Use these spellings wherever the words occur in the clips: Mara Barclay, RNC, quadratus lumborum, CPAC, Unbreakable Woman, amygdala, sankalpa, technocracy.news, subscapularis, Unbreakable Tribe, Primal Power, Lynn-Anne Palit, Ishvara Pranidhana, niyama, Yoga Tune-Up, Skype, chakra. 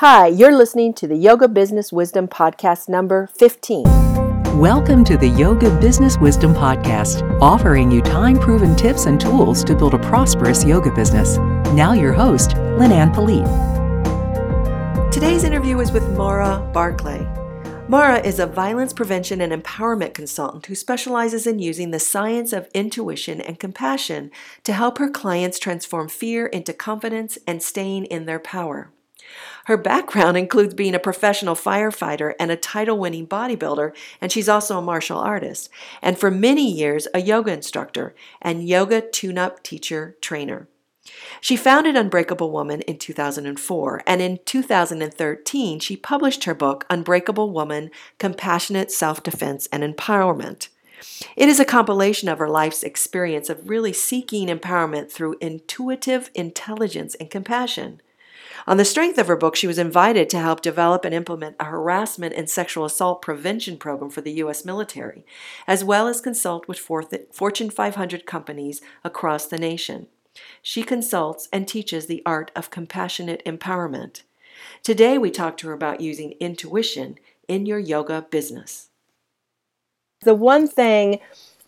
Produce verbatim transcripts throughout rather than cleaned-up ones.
Hi, you're listening to the Yoga Business Wisdom Podcast number fifteen. Welcome to the Yoga Business Wisdom Podcast, offering you time-proven tips and tools to build a prosperous yoga business. Now your host, Lynn-Anne Palit. Today's interview is with Mara Barclay. Mara is a violence prevention and empowerment consultant who specializes in using the science of intuition and compassion to help her clients transform fear into confidence and staying in their power. Her background includes being a professional firefighter and a title-winning bodybuilder, and she's also a martial artist, and for many years a yoga instructor and Yoga Tune-Up teacher trainer. She founded Unbreakable Woman in two thousand four, and in two thousand thirteen she published her book, Unbreakable Woman: Compassionate Self-Defense and Empowerment. It is a compilation of her life's experience of really seeking empowerment through intuitive intelligence and compassion. On the strength of her book, she was invited to help develop and implement a harassment and sexual assault prevention program for the U S military, as well as consult with Fortune five hundred companies across the nation. She consults and teaches the art of compassionate empowerment. Today, we talk to her about using intuition in your yoga business. The one thing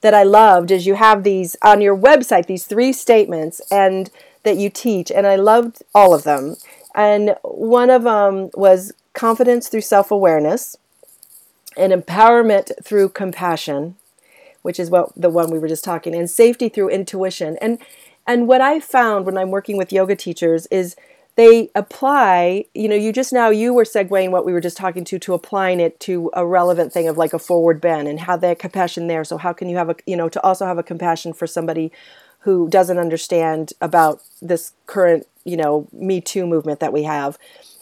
that I loved is you have these on your website, these three statements, and that you teach, and I loved all of them. And one of them was confidence through self-awareness and empowerment through compassion, which is what the one we were just talking, and safety through intuition. And and what I found when I'm working with yoga teachers is they apply, you know, you just now, you were segueing what we were just talking to, to applying it to a relevant thing of like a forward bend and how that compassion there. So how can you have a, you know, to also have a compassion for somebody who doesn't understand about this current, you know, Me Too movement that we have.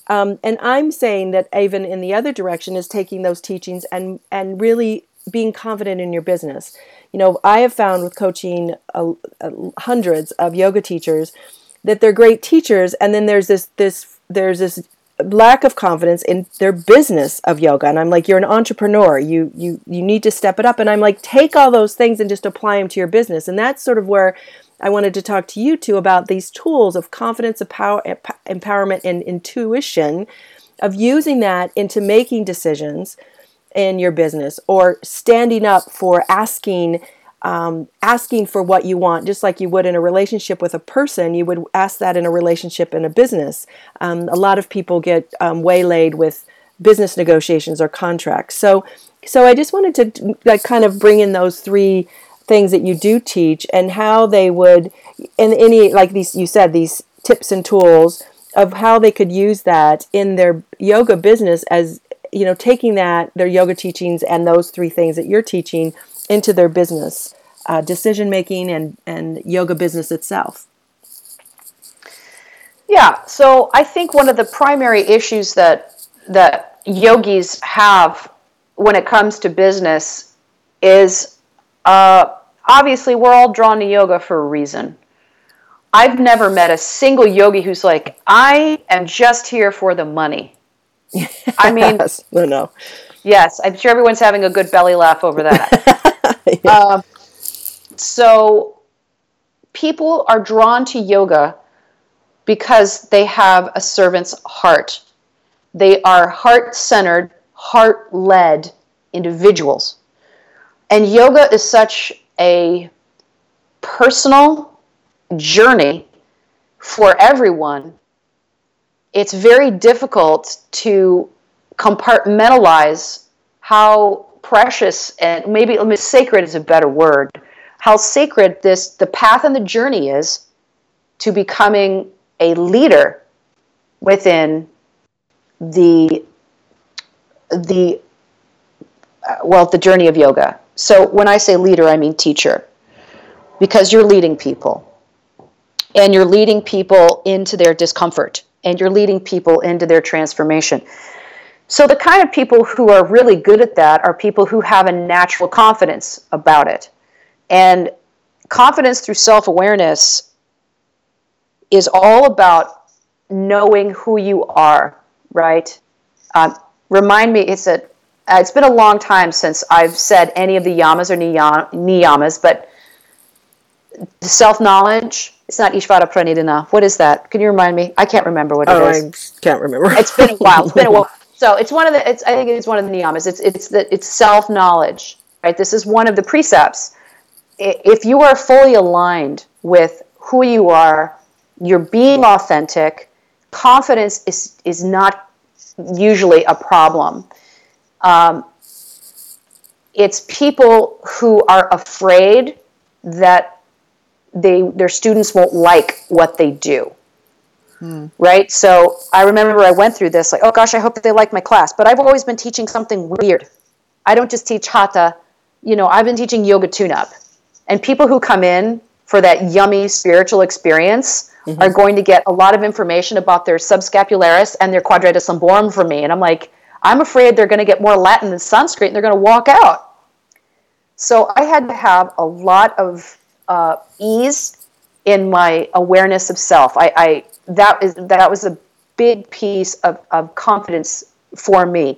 Um, and I'm saying that even in the other direction is taking those teachings and, and really being confident in your business. You know, I have found with coaching uh, uh, hundreds of yoga teachers that they're great teachers, and then there's this this there's this lack of confidence in their business of yoga. And I'm like, you're an entrepreneur. You you you need to step it up. And I'm like, take all those things and just apply them to your business. And that's sort of where I wanted to talk to you two about these tools of confidence, of power, empowerment, and intuition, of using that into making decisions in your business or standing up for asking Um, asking for what you want, just like you would in a relationship with a person. You would ask that in a relationship in a business. Um, a lot of people get um, waylaid with business negotiations or contracts. So, so I just wanted to like kind of bring in those three things that you do teach and how they would, and any like these you said these tips and tools of how they could use that in their yoga business as you know taking that their yoga teachings and those three things that you're teaching into their business, uh, decision-making and, and yoga business itself. Yeah, so I think one of the primary issues that that yogis have when it comes to business is, uh, obviously we're all drawn to yoga for a reason. I've never met a single yogi who's like, I am just here for the money. I mean, no, no. Yes, I'm sure everyone's having a good belly laugh over that. Yeah. Uh, so people are drawn to yoga because they have a servant's heart. They are heart-centered, heart-led individuals. And yoga is such a personal journey for everyone. It's very difficult to compartmentalize how precious, and maybe sacred is a better word, how sacred this the path and the journey is to becoming a leader within the the uh, well the journey of yoga. So when I say leader, I mean teacher, because you're leading people, and you're leading people into their discomfort, and you're leading people into their transformation. So the kind of people who are really good at that are people who have a natural confidence about it. And confidence through self-awareness is all about knowing who you are, right? Um, remind me, it's a, it's been a long time since I've said any of the yamas or niyamas, but self-knowledge, It's not Ishvara Pranidhana. What is that? Can you remind me? I can't remember what oh, it is. I can't remember. It's been a while. It's been a while. So it's one of the. It's I think it's one of the niyamas. It's it's the, it's self knowledge, right? This is one of the precepts. If you are fully aligned with who you are, you're being authentic. Confidence is is not usually a problem. Um, it's people who are afraid that. They their students won't like what they do, hmm. right? So I remember I went through this like, oh gosh, I hope they like my class. But I've always been teaching something weird. I don't just teach hatha, you know. I've been teaching yoga tune-up, and people who come in for that yummy spiritual experience mm-hmm. are going to get a lot of information about their subscapularis and their quadratus lumborum from me. And I'm like, I'm afraid they're going to get more Latin than Sanskrit, and they're going to walk out. So I had to have a lot of Uh, ease in my awareness of self. I, I that is that was a big piece of, of confidence for me.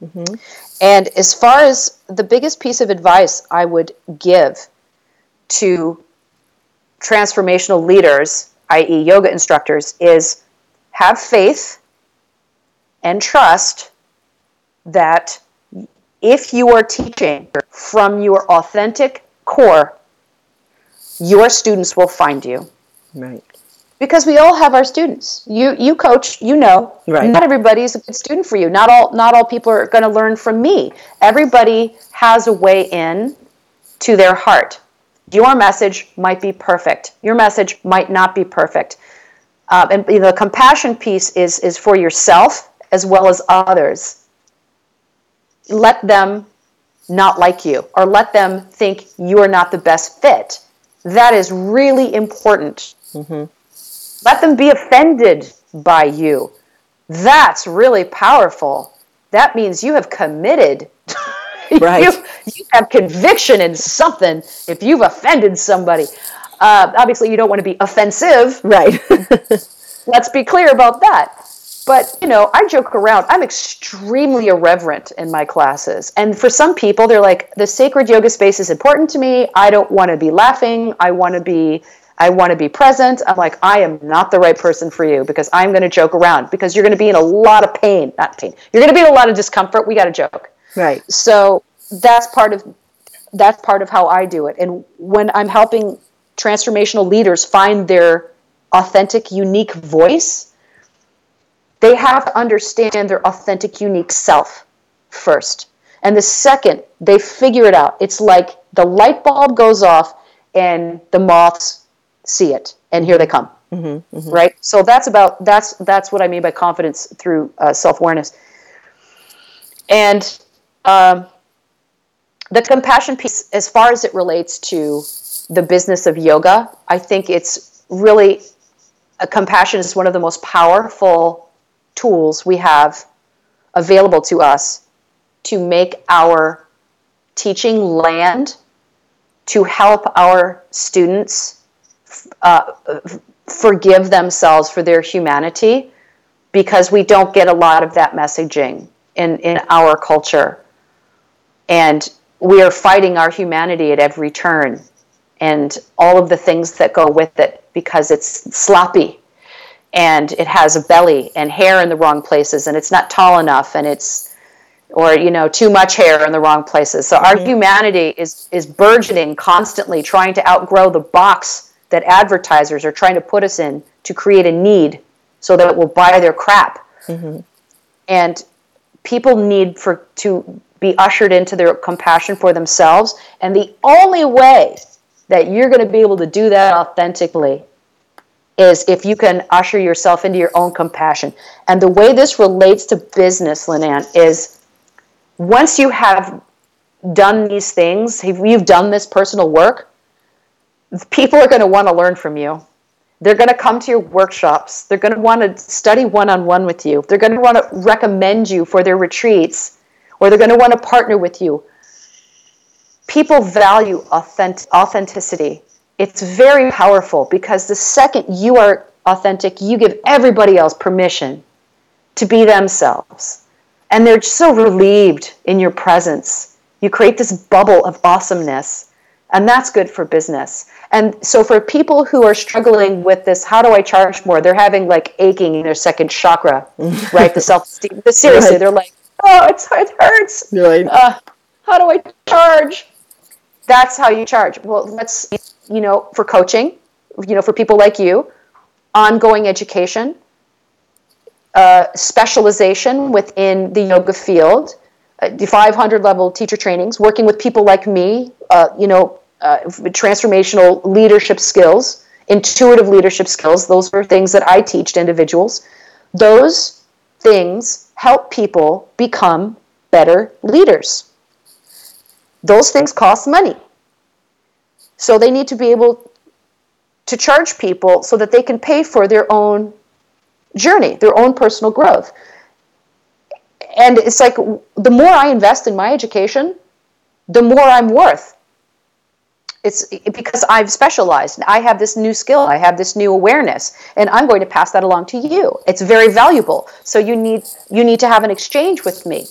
Mm-hmm. And as far as the biggest piece of advice I would give to transformational leaders, that is yoga instructors, is have faith and trust that if you are teaching from your authentic core, your students will find you. Right. Because we all have our students. You you coach, you know. Right. Not everybody's a good student for you. Not all not all people are going to learn from me. Everybody has a way in to their heart. Your message might be perfect. Your message might not be perfect. Uh, and you know, the compassion piece is is for yourself as well as others. Let them not like you, or let them think you are not the best fit. That is really important. Mm-hmm. Let them be offended by you. That's really powerful. That means you have committed. Right. you, you have conviction in something if you've offended somebody. Uh, obviously, you don't want to be offensive. Right. Let's be clear about that. But, you know, I joke around. I'm extremely irreverent in my classes. And for some people, they're like, the sacred yoga space is important to me. I don't want to be laughing. I want to be I want to be present. I'm like, I am not the right person for you, because I'm going to joke around, because you're going to be in a lot of pain. Not pain. You're going to be in a lot of discomfort. We got to joke. Right. So that's part of that's part of how I do it. And when I'm helping transformational leaders find their authentic, unique voice, they have to understand their authentic, unique self first. And the second they figure it out, it's like the light bulb goes off and the moths see it, and here they come. Mm-hmm, mm-hmm. Right? So that's about that's that's what I mean by confidence through uh, self-awareness. And um, the compassion piece, as far as it relates to the business of yoga, I think it's really uh, compassion is one of the most powerful tools we have available to us to make our teaching land, to help our students uh, forgive themselves for their humanity, because we don't get a lot of that messaging in, in our culture. And we are fighting our humanity at every turn and all of the things that go with it, because it's sloppy. And it has a belly and hair in the wrong places, and it's not tall enough, and it's, or, you know, too much hair in the wrong places. So mm-hmm. our humanity is is burgeoning constantly, trying to outgrow the box that advertisers are trying to put us in to create a need so that we'll buy their crap. Mm-hmm. And people need for to be ushered into their compassion for themselves. And the only way that you're going to be able to do that authentically is if you can usher yourself into your own compassion. And the way this relates to business, Lynn-Anne, is once you have done these things, if you've done this personal work, people are going to want to learn from you. They're going to come to your workshops. They're going to want to study one-on-one with you. They're going to want to recommend you for their retreats, or they're going to want to partner with you. People value authentic- authenticity. It's very powerful, because the second you are authentic, you give everybody else permission to be themselves. And they're just so relieved in your presence. You create this bubble of awesomeness. And that's good for business. And so for people who are struggling with this, how do I charge more? They're having like aching in their second chakra, right? The self-esteem. Seriously, right. They're like, oh, it's, it hurts. Right. Uh, how do I charge? That's how you charge. Well, let's, you know, for coaching, you know, for people like you, ongoing education, uh, specialization within the yoga field, the five hundred level teacher trainings, working with people like me, uh, you know, uh, transformational leadership skills, intuitive leadership skills. Those are things that I teach to individuals. Those things help people become better leaders. Those things cost money. So they need to be able to charge people so that they can pay for their own journey, their own personal growth. And it's like, the more I invest in my education, the more I'm worth. It's because I've specialized. I have this new skill. I have this new awareness. And I'm going to pass that along to you. It's very valuable. So you need you need to have an exchange with me.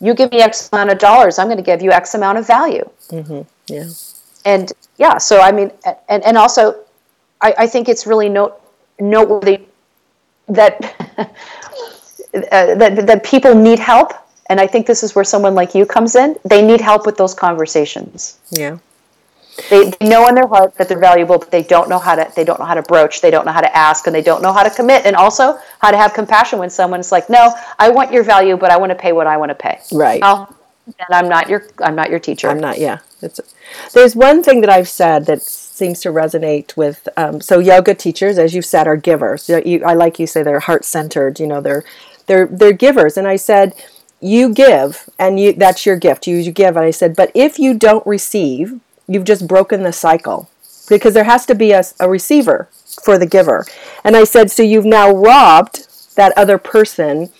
You give me X amount of dollars, I'm going to give you X amount of value. Mm-hmm. Yeah. And, yeah, so, I mean, and, and also, I, I think it's really note, noteworthy that... Uh, that that people need help, and I think this is where someone like you comes in. They need help with those conversations. Yeah, they, they know in their heart that they're valuable, but they don't know how to. They don't know how to broach. They don't know how to ask, and they don't know how to commit, and also how to have compassion when someone's like, "No, I want your value, but I want to pay what I want to pay." Right. I'll, and I'm not your. I'm not your teacher. I'm not. Yeah. It's, there's one thing that I've said that's. Seems to resonate with, um, so yoga teachers, as you've said, are givers. You, you, I like you say they're heart-centered, you know, they're they're they're givers. And I said, you give, and you that's your gift, you, you give. And I said, but if you don't receive, you've just broken the cycle, because there has to be a, a receiver for the giver. And I said, so you've now robbed that other person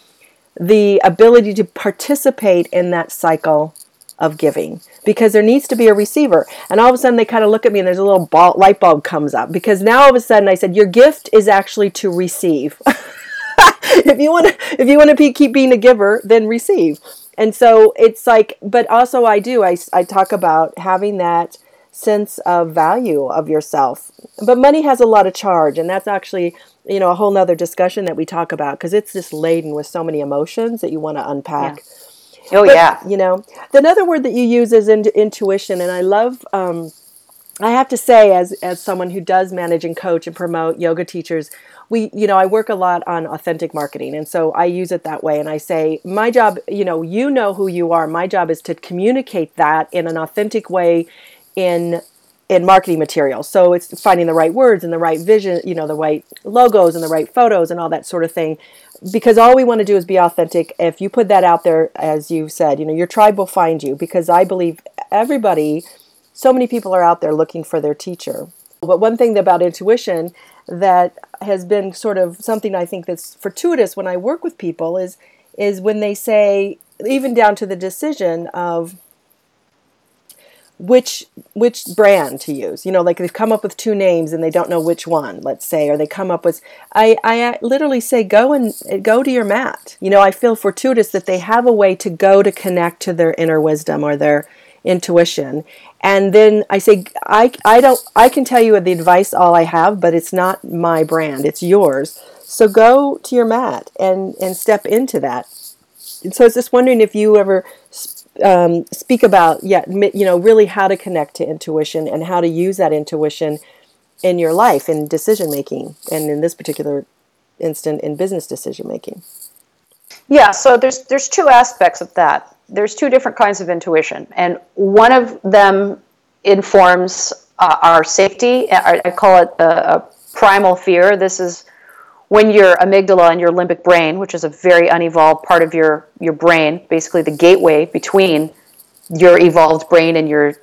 the ability to participate in that cycle of giving, because there needs to be a receiver. And all of a sudden they kind of look at me and there's a little ball, light bulb comes up, because now all of a sudden I said, your gift is actually to receive. If you want to, if you want to be, keep being a giver, then receive. And so it's like, but also I do, I, I talk about having that sense of value of yourself, but money has a lot of charge. And that's actually, you know, a whole nother discussion that we talk about, because it's just laden with so many emotions that you want to unpack. Yeah. Oh, but, yeah. You know, another word that you use is in, intuition. And I love, um, I have to say, as as someone who does manage and coach and promote yoga teachers, we, you know, I work a lot on authentic marketing. And so I use it that way. And I say, my job, you know, you know who you are. My job is to communicate that in an authentic way in in marketing materials. So it's finding the right words and the right vision, you know, the right logos and the right photos and all that sort of thing. Because all we want to do is be authentic. If you put that out there, as you said, you know, your tribe will find you, because I believe everybody, so many people are out there looking for their teacher. But one thing about intuition that has been sort of something I think that's fortuitous when I work with people is, is when they say, even down to the decision of which which brand to use. You know, like they've come up with two names and they don't know which one, let's say, or they come up with, I, I literally say, go and go to your mat. You know, I feel fortuitous that they have a way to go to connect to their inner wisdom or their intuition. And then I say, I, I don't, I can tell you the advice all I have, but it's not my brand, it's yours. So go to your mat and, and step into that. And so I was just wondering if you ever Um, speak about, yeah, you know, really how to connect to intuition and how to use that intuition in your life, in decision making, and in this particular instant, in business decision making. Yeah, so there's there's two aspects of that. There's two different kinds of intuition, and one of them informs uh, our safety. I, I call it a, a primal fear. This is when your amygdala and your limbic brain, which is a very unevolved part of your, your brain, basically the gateway between your evolved brain and your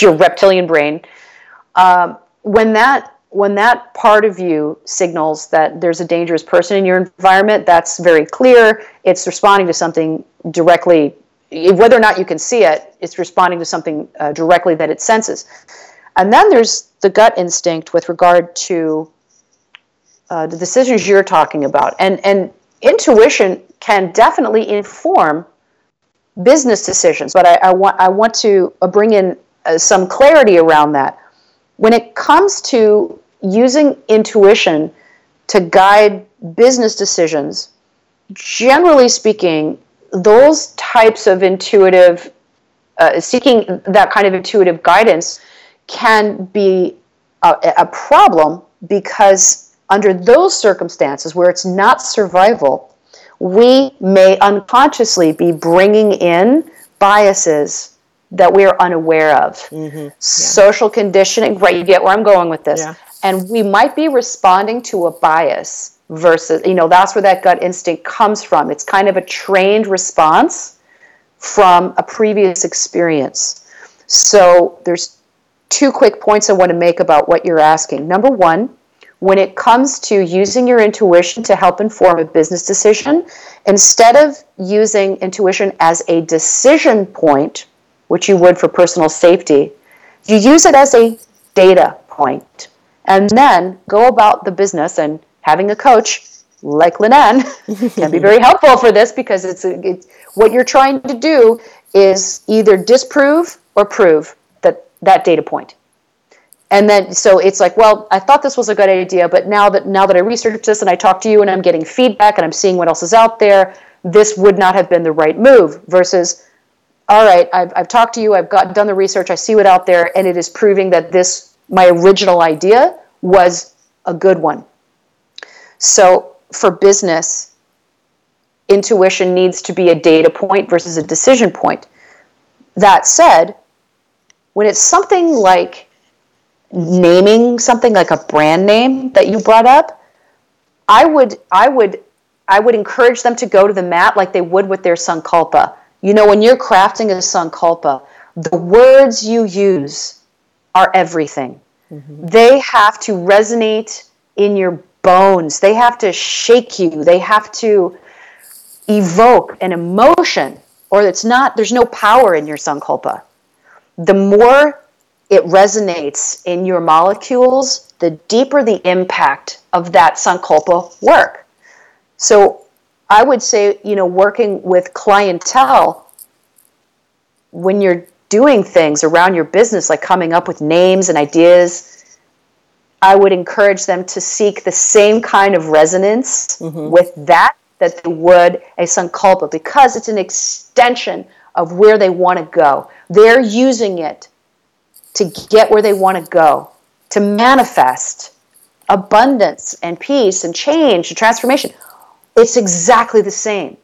your reptilian brain, um, when that when that part of you signals that there's a dangerous person in your environment, that's very clear. It's responding to something directly, whether or not you can see it. It's responding to something uh, directly that it senses. And then there's the gut instinct with regard to Uh, the decisions you're talking about. And and intuition can definitely inform business decisions. But I, I want I want to bring in uh, some clarity around that. When it comes to using intuition to guide business decisions, generally speaking, those types of intuitive, uh, seeking that kind of intuitive guidance can be a, a problem, because under those circumstances where it's not survival, we may unconsciously be bringing in biases that we're unaware of. Mm-hmm. Yeah. Social conditioning, right, you get where I'm going with this. Yeah. And we might be responding to a bias versus, you know, that's where that gut instinct comes from. It's kind of a trained response from a previous experience. So there's two quick points I want to make about what you're asking. Number one, when it comes to using your intuition to help inform a business decision, instead of using intuition as a decision point, which you would for personal safety, you use it as a data point. And then go about the business, and having a coach like Lynn-Anne can be very helpful for this, because it's, a, it's what you're trying to do is either disprove or prove that, that data point. And then, so it's like, well, I thought this was a good idea, but now that now that I researched this and I talked to you and I'm getting feedback and I'm seeing what else is out there, this would not have been the right move, versus, all right, I've, I've talked to you, I've got done the research, I see what out there, and it is proving that this my original idea was a good one. So for business, intuition needs to be a data point versus a decision point. That said, when it's something like naming something like a brand name that you brought up, I would I would I would encourage them to go to the mat like they would with their sankalpa. You know, when you're crafting a sankalpa, the words you use are everything. Mm-hmm. They have to resonate in your bones. They have to shake you. They have to evoke an emotion, or it's not, there's no power in your sankalpa. The more it resonates in your molecules, the deeper the impact of that sankalpa work. So I would say, you know, working with clientele, when you're doing things around your business, like coming up with names and ideas, I would encourage them to seek the same kind of resonance mm-hmm. with that that they would a sankalpa, because it's an extension of where they want to go. They're using it to get where they want to go, to manifest abundance and peace and change and transformation. It's exactly the same.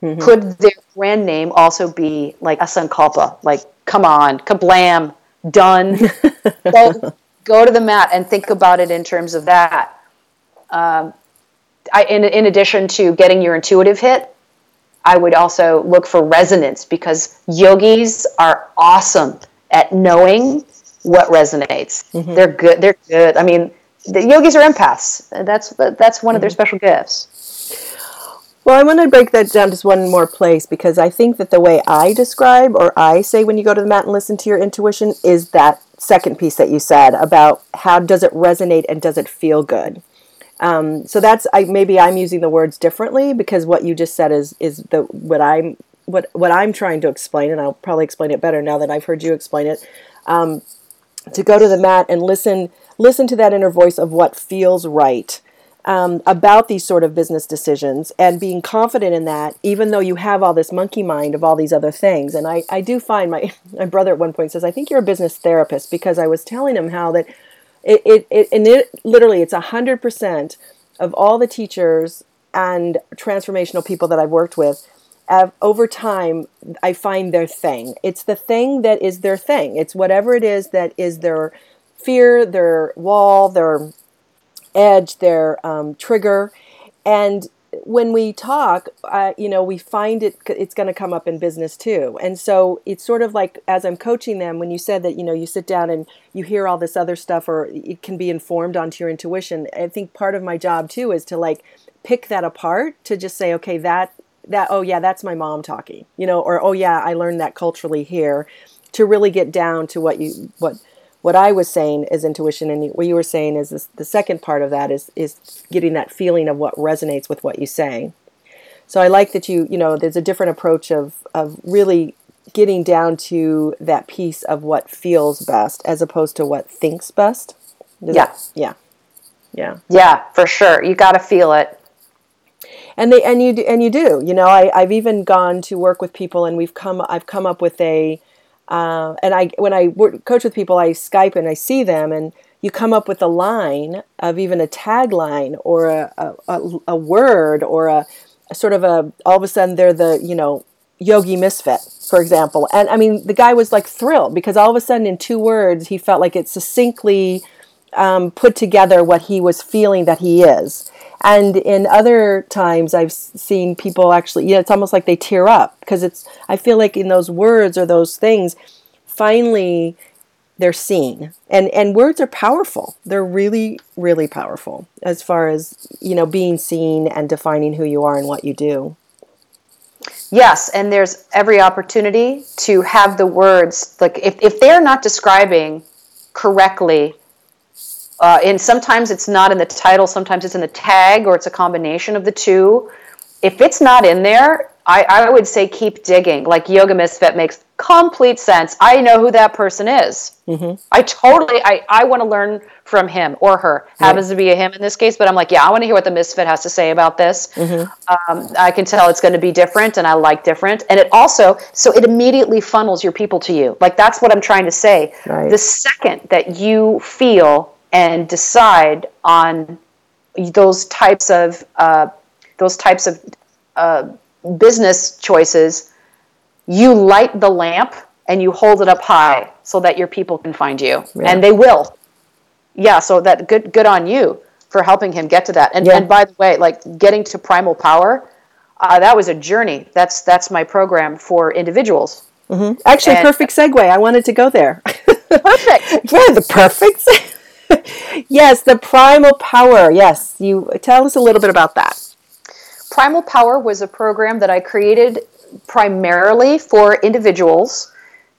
Mm-hmm. Could their brand name also be like a sankalpa, like come on, kablam, done? So go to the mat and think about it in terms of that. Um, I, in, in addition to getting your intuitive hit, I would also look for resonance, because yogis are awesome at knowing what resonates. Mm-hmm. They're good. They're good. I mean, the yogis are empaths. That's that's one mm-hmm. of their special gifts. Well, I want to break that down just one more place, because I think that the way I describe or I say when you go to the mat and listen to your intuition is that second piece that you said about how does it resonate and does it feel good. Um, so that's I, maybe I'm using the words differently, because what you just said is is the what I'm what what I'm trying to explain, and I'll probably explain it better now that I've heard you explain it. Um, to go to the mat and listen listen to that inner voice of what feels right. Um, about these sort of business decisions, and being confident in that, even though you have all this monkey mind of all these other things. And I, I do find my, my brother at one point says, I think you're a business therapist, because I was telling him how that it, it, it and it literally it's one hundred percent of all the teachers and transformational people that I've worked with, uh, over time, I find their thing. It's the thing that is their thing. It's whatever it is that is their fear, their wall, their edge, their um, trigger. And when we talk, uh, you know, we find it, it's going to come up in business too. And so it's sort of like, as I'm coaching them, when you said that, you know, you sit down and you hear all this other stuff, or it can be informed onto your intuition. I think part of my job too is to like pick that apart, to just say, okay, that, that, oh yeah, that's my mom talking, you know, or, oh yeah, I learned that culturally here, to really get down to what you, what, What I was saying is intuition, and what you were saying is this, the second part of that is is getting that feeling of what resonates with what you say. So I like that you, you know, there's a different approach of of really getting down to that piece of what feels best as opposed to what thinks best. Does yeah. That, yeah. Yeah. Yeah, for sure. You got to feel it. And they, and you do, and you do, you know, I, I've even gone to work with people and we've come, I've come up with a, uh, and I, when I work, coach with people, I Skype and I see them and you come up with a line of even a tagline or a, a, a word or a, a sort of a, all of a sudden they're the, you know, yogi misfit, for example. And I mean, the guy was like thrilled because all of a sudden in two words, he felt like it succinctly um, put together what he was feeling that he is. And in other times, I've seen people actually, you know, it's almost like they tear up because it's, I feel like in those words or those things, finally they're seen. And, and words are powerful. They're really, really powerful as far as, you know, being seen and defining who you are and what you do. Yes, and there's every opportunity to have the words, like if, if they're not describing correctly, uh, and sometimes it's not in the title, sometimes it's in the tag, or it's a combination of the two. If it's not in there, I, I would say keep digging. Like Yoga Misfit makes complete sense. I know who that person is. Mm-hmm. I totally, I, I want to learn from him or her. Right. Happens to be a him in this case, but I'm like, yeah, I want to hear what the misfit has to say about this. Mm-hmm. Um, I can tell it's going to be different and I like different. And it also, so it immediately funnels your people to you. Like that's what I'm trying to say. Right. The second that you feel and decide on those types of, uh, those types of uh, business choices, you light the lamp and you hold it up high so that your people can find you. Yeah. And they will. Yeah, so that good good on you for helping him get to that. And, yeah. and by the way, like getting to Primal Power, uh, that was a journey. That's that's my program for individuals. Mm-hmm. Actually, and, perfect segue. I wanted to go there. Perfect. Yeah, the perfect segue. Yes, the Primal Power. Yes, you tell us a little bit about that. Primal Power was a program that I created primarily for individuals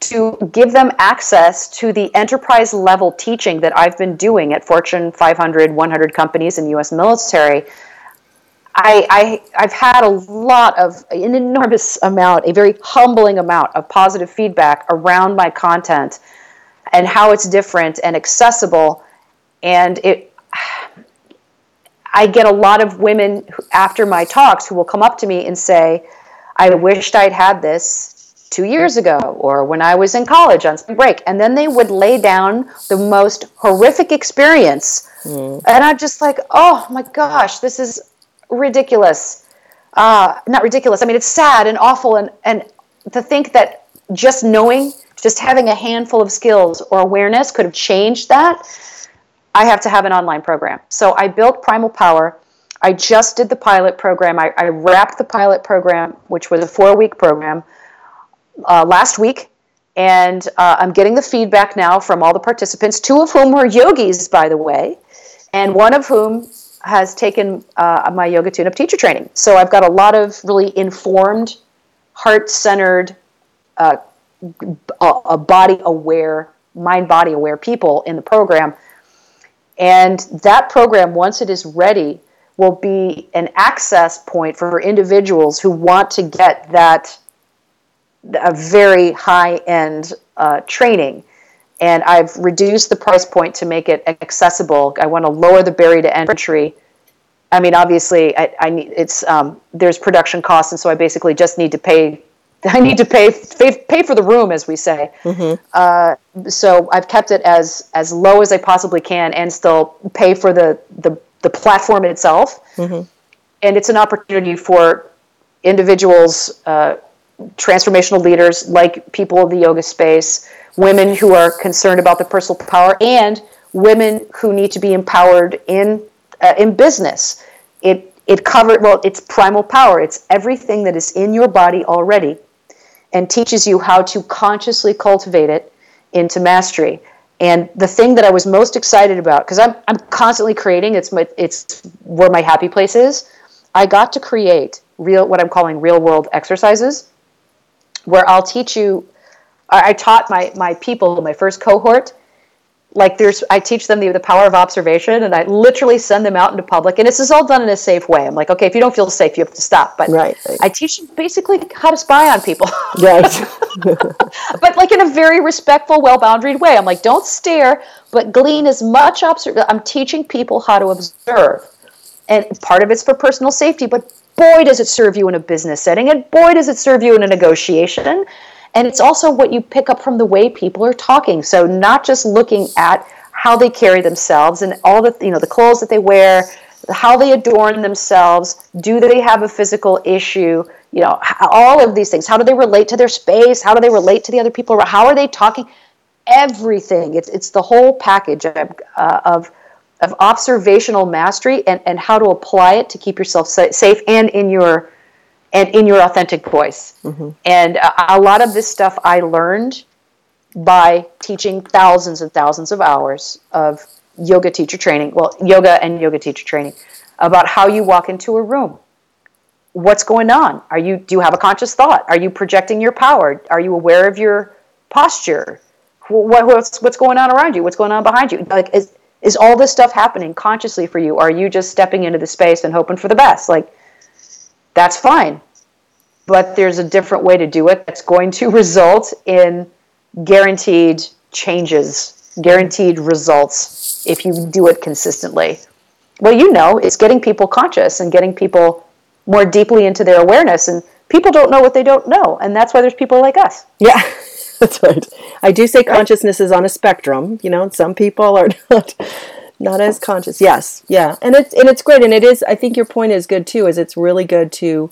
to give them access to the enterprise level teaching that I've been doing at Fortune five hundred, one hundred companies in U S military. I, I, I've had a lot of, an enormous amount, a very humbling amount of positive feedback around my content and how it's different and accessible. And it, I get a lot of women who, after my talks who will come up to me and say, I wished I'd had this two years ago, or when I was in college on spring break. And then they would lay down the most horrific experience. Mm. And I'm just like, oh my gosh, this is ridiculous. Uh, not ridiculous. I mean, it's sad and awful. And, and to think that just knowing, just having a handful of skills or awareness could have changed that. I have to have an online program. So I built Primal Power. I just did the pilot program. I, I wrapped the pilot program, which was a four-week program. Uh, last week, and uh, I'm getting the feedback now from all the participants, two of whom were yogis, by the way, and one of whom has taken uh, my Yoga Tune-Up teacher training. So I've got a lot of really informed, heart-centered, uh, uh, body-aware, mind-body-aware people in the program. And that program, once it is ready, will be an access point for individuals who want to get that a very high-end uh, training, and I've reduced the price point to make it accessible. I want to lower the barrier to entry. I mean, obviously, I, I need it's um, there's production costs, and so I basically just need to pay. I need to pay pay, pay for the room, as we say. Mm-hmm. Uh, so I've kept it as as low as I possibly can, and still pay for the the, the platform itself. Mm-hmm. And it's an opportunity for individuals. Uh, transformational leaders, like people in the yoga space, women who are concerned about their personal power, and women who need to be empowered in uh, in business. It it covered well. It's Primal Power. It's everything that is in your body already, and teaches you how to consciously cultivate it into mastery. And the thing that I was most excited about, because I'm I'm constantly creating. It's my it's where my happy place is. I got to create real what I'm calling real world exercises, where I'll teach you, I taught my, my people, my first cohort, Like there's, I teach them the, the power of observation, and I literally send them out into public, and this is all done in a safe way. I'm like, okay, if you don't feel safe, you have to stop. But right, right. I teach them basically how to spy on people. Right. But like in a very respectful, well-boundaried way. I'm like, don't stare, but glean as much observation. I'm teaching people how to observe. And part of it's for personal safety, but boy, does it serve you in a business setting, and boy, does it serve you in a negotiation. And it's also what you pick up from the way people are talking. So not just looking at how they carry themselves and all the, you know, the clothes that they wear, how they adorn themselves, do they have a physical issue, you know, all of these things. How do they relate to their space? How do they relate to the other people? How are they talking? Everything. It's it's the whole package of uh, of, of observational mastery and, and how to apply it to keep yourself safe and in your and in your authentic voice. Mm-hmm. And a, a lot of this stuff I learned by teaching thousands and thousands of hours of yoga teacher training, well, yoga and yoga teacher training, about how you walk into a room. What's going on? Are you, do you have a conscious thought? Are you projecting your power? Are you aware of your posture? What, what's, what's going on around you? What's going on behind you? Like, is, is all this stuff happening consciously for you? Are you just stepping into the space and hoping for the best? Like, that's fine, but there's a different way to do it that's going to result in guaranteed changes, guaranteed results if you do it consistently. Well, you know, it's getting people conscious and getting people more deeply into their awareness, and people don't know what they don't know, and that's why there's people like us. Yeah, that's right. I do say consciousness is on a spectrum, you know, and some people are not... Not as conscious. Yes. Yeah. And it's, and it's great. And it is, I think your point is good too, is it's really good to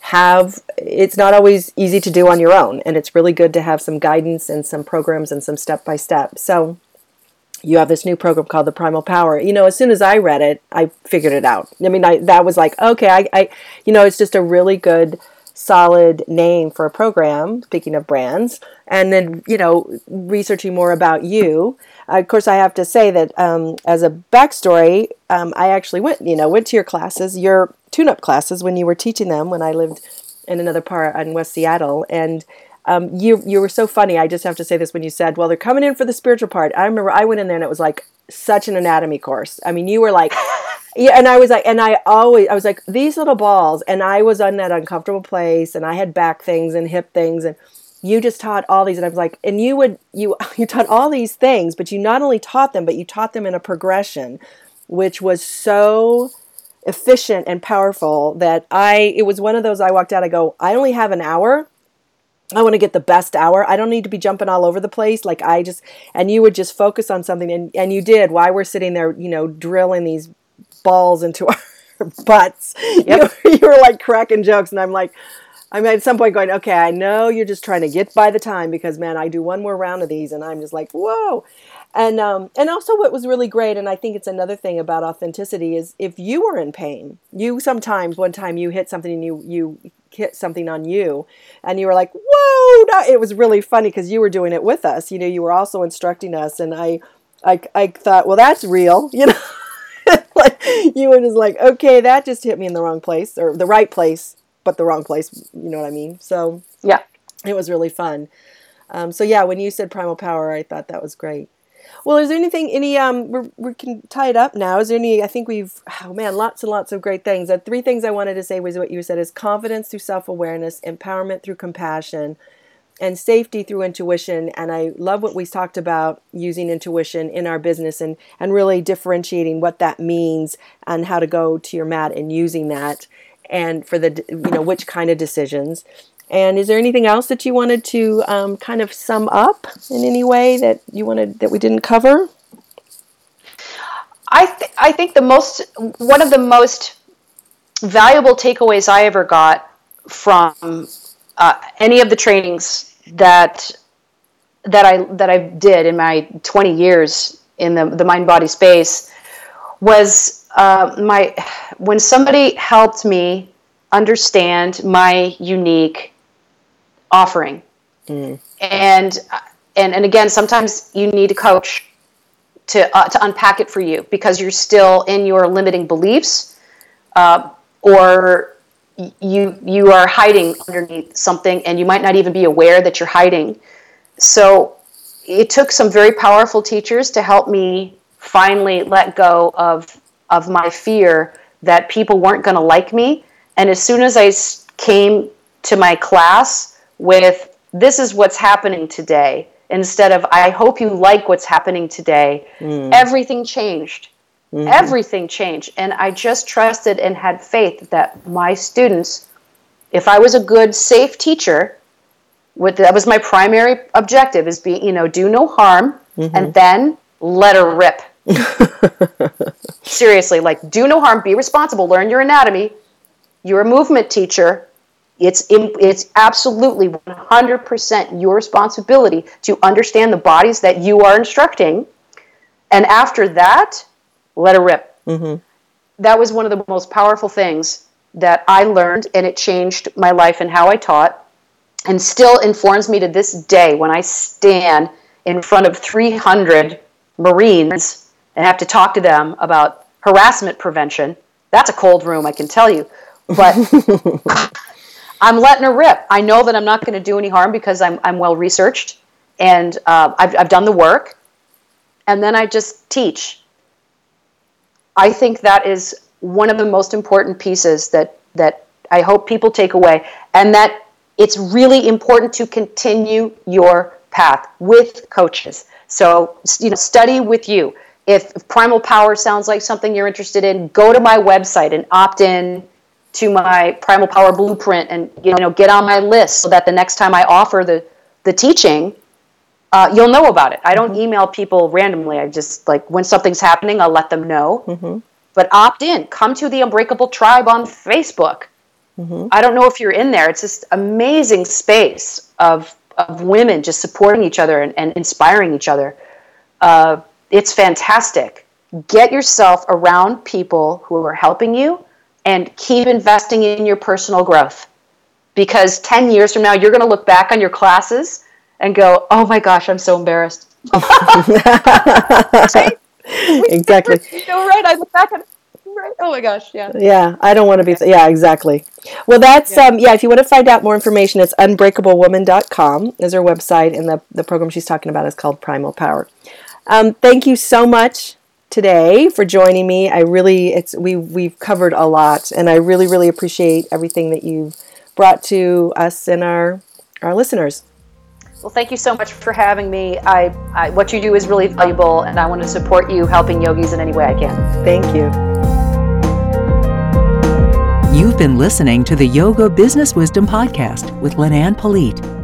have, it's not always easy to do on your own. And it's really good to have some guidance and some programs and some step-by-step. So you have this new program called the Primal Power. You know, as soon as I read it, I figured it out. I mean, I, that was like, okay, I, I, you know, it's just a really good, solid name for a program, speaking of brands. And then, you know, researching more about you. Of course, I have to say that um, as a backstory, um, I actually went, you know, went to your classes, your tune-up classes when you were teaching them when I lived in another part in West Seattle. And um, you you were so funny. I just have to say this when you said, well, they're coming in for the spiritual part. I remember I went in there and it was like such an anatomy course. I mean, you were like... Yeah, and I was like, and I always, I was like, these little balls, and I was on that uncomfortable place, and I had back things and hip things, and you just taught all these, and I was like, and you would, you, you taught all these things, but you not only taught them, but you taught them in a progression, which was so efficient and powerful that I, it was one of those, I walked out, I go, I only have an hour. I want to get the best hour. I don't need to be jumping all over the place. Like I just, and you would just focus on something, and, and you did while we're sitting there, you know, drilling these balls into our butts. Yep. You, you were like cracking jokes, and I'm like, I'm at some point going, okay, I know you're just trying to get by the time because, man, I do one more round of these, and I'm just like, whoa. And um, and also what was really great, and I think it's another thing about authenticity, is if you were in pain, you sometimes, one time you hit something and you, you hit something on you, and you were like, whoa. No. It was really funny because you were doing it with us. You know, you were also instructing us, and I, I, I thought, well, that's real, you know. Like you were just like, okay, that just hit me in the wrong place, or the right place, but the wrong place. You know what I mean? So yeah, it was really fun. Um, so yeah, when you said Primal Power, I thought that was great. Well, is there anything, any, um, we're, we can tie it up now. Is there any, I think we've, oh man, lots and lots of great things. The three things I wanted to say was what you said is confidence through self-awareness, empowerment through compassion, and safety through intuition. And I love what we talked about using intuition in our business and, and really differentiating what that means and how to go to your mat and using that and for the, you know, which kind of decisions. And is there anything else that you wanted to um, kind of sum up in any way that you wanted, that we didn't cover? I, th- I think the most, one of the most valuable takeaways I ever got from uh, any of the trainings that that I that I did in my twenty years in the, the mind-body space was uh, my when somebody helped me understand my unique offering. Mm. And and and again, sometimes you need a coach to uh, to unpack it for you because you're still in your limiting beliefs uh, or you you are hiding underneath something, and you might not even be aware that you're hiding. So it took some very powerful teachers to help me finally let go of of my fear that people weren't going to like me. And as soon as I came to my class with, this is what's happening today, instead of, I hope you like what's happening today, mm. everything changed. Mm-hmm. Everything changed. And I just trusted and had faith that my students, if I was a good, safe teacher, with that was my primary objective, is be, you know, do no harm, mm-hmm. and then let her rip. Seriously, like, do no harm, be responsible, learn your anatomy. You're a movement teacher. It's it's absolutely one hundred percent your responsibility to understand the bodies that you are instructing. And after that, let her rip. Mm-hmm. That was one of the most powerful things that I learned, and it changed my life and how I taught, and still informs me to this day when I stand in front of three hundred Marines and have to talk to them about harassment prevention. That's a cold room, I can tell you. But I'm letting her rip. I know that I'm not going to do any harm because I'm I'm well researched, and uh, I've I've done the work, and then I just teach. I think that is one of the most important pieces that that I hope people take away, and that it's really important to continue your path with coaches. So, you know, study with you. If, if Primal Power sounds like something you're interested in, go to my website and opt in to my Primal Power Blueprint, and, you know, get on my list so that the next time I offer the the teaching, uh, you'll know about it. I don't mm-hmm. email people randomly. I just, like, when something's happening, I'll let them know. Mm-hmm. But opt in. Come to the Unbreakable Tribe on Facebook. Mm-hmm. I don't know if you're in there. It's this amazing space of of women just supporting each other and, and inspiring each other. Uh, it's fantastic. Get yourself around people who are helping you, and keep investing in your personal growth, because ten years from now, you're going to look back on your classes and go, oh my gosh, I'm so embarrassed. Right? Exactly. You know, right? I look back at it. Right. Oh my gosh. Yeah. Yeah. I don't want to be. Th- yeah, exactly. Well, that's, yeah. um, yeah. If you want to find out more information, it's unbreakable woman dot com is her website. And the, the program she's talking about is called Primal Power. Um, thank you so much today for joining me. I really, it's, we, we've covered a lot, and I really, really appreciate everything that you've brought to us and our, our listeners. Well, thank you so much for having me. I, I what you do is really valuable, and I want to support you helping yogis in any way I can. Thank you. You've been listening to the Yoga Business Wisdom Podcast with Lynn-Anne Palit.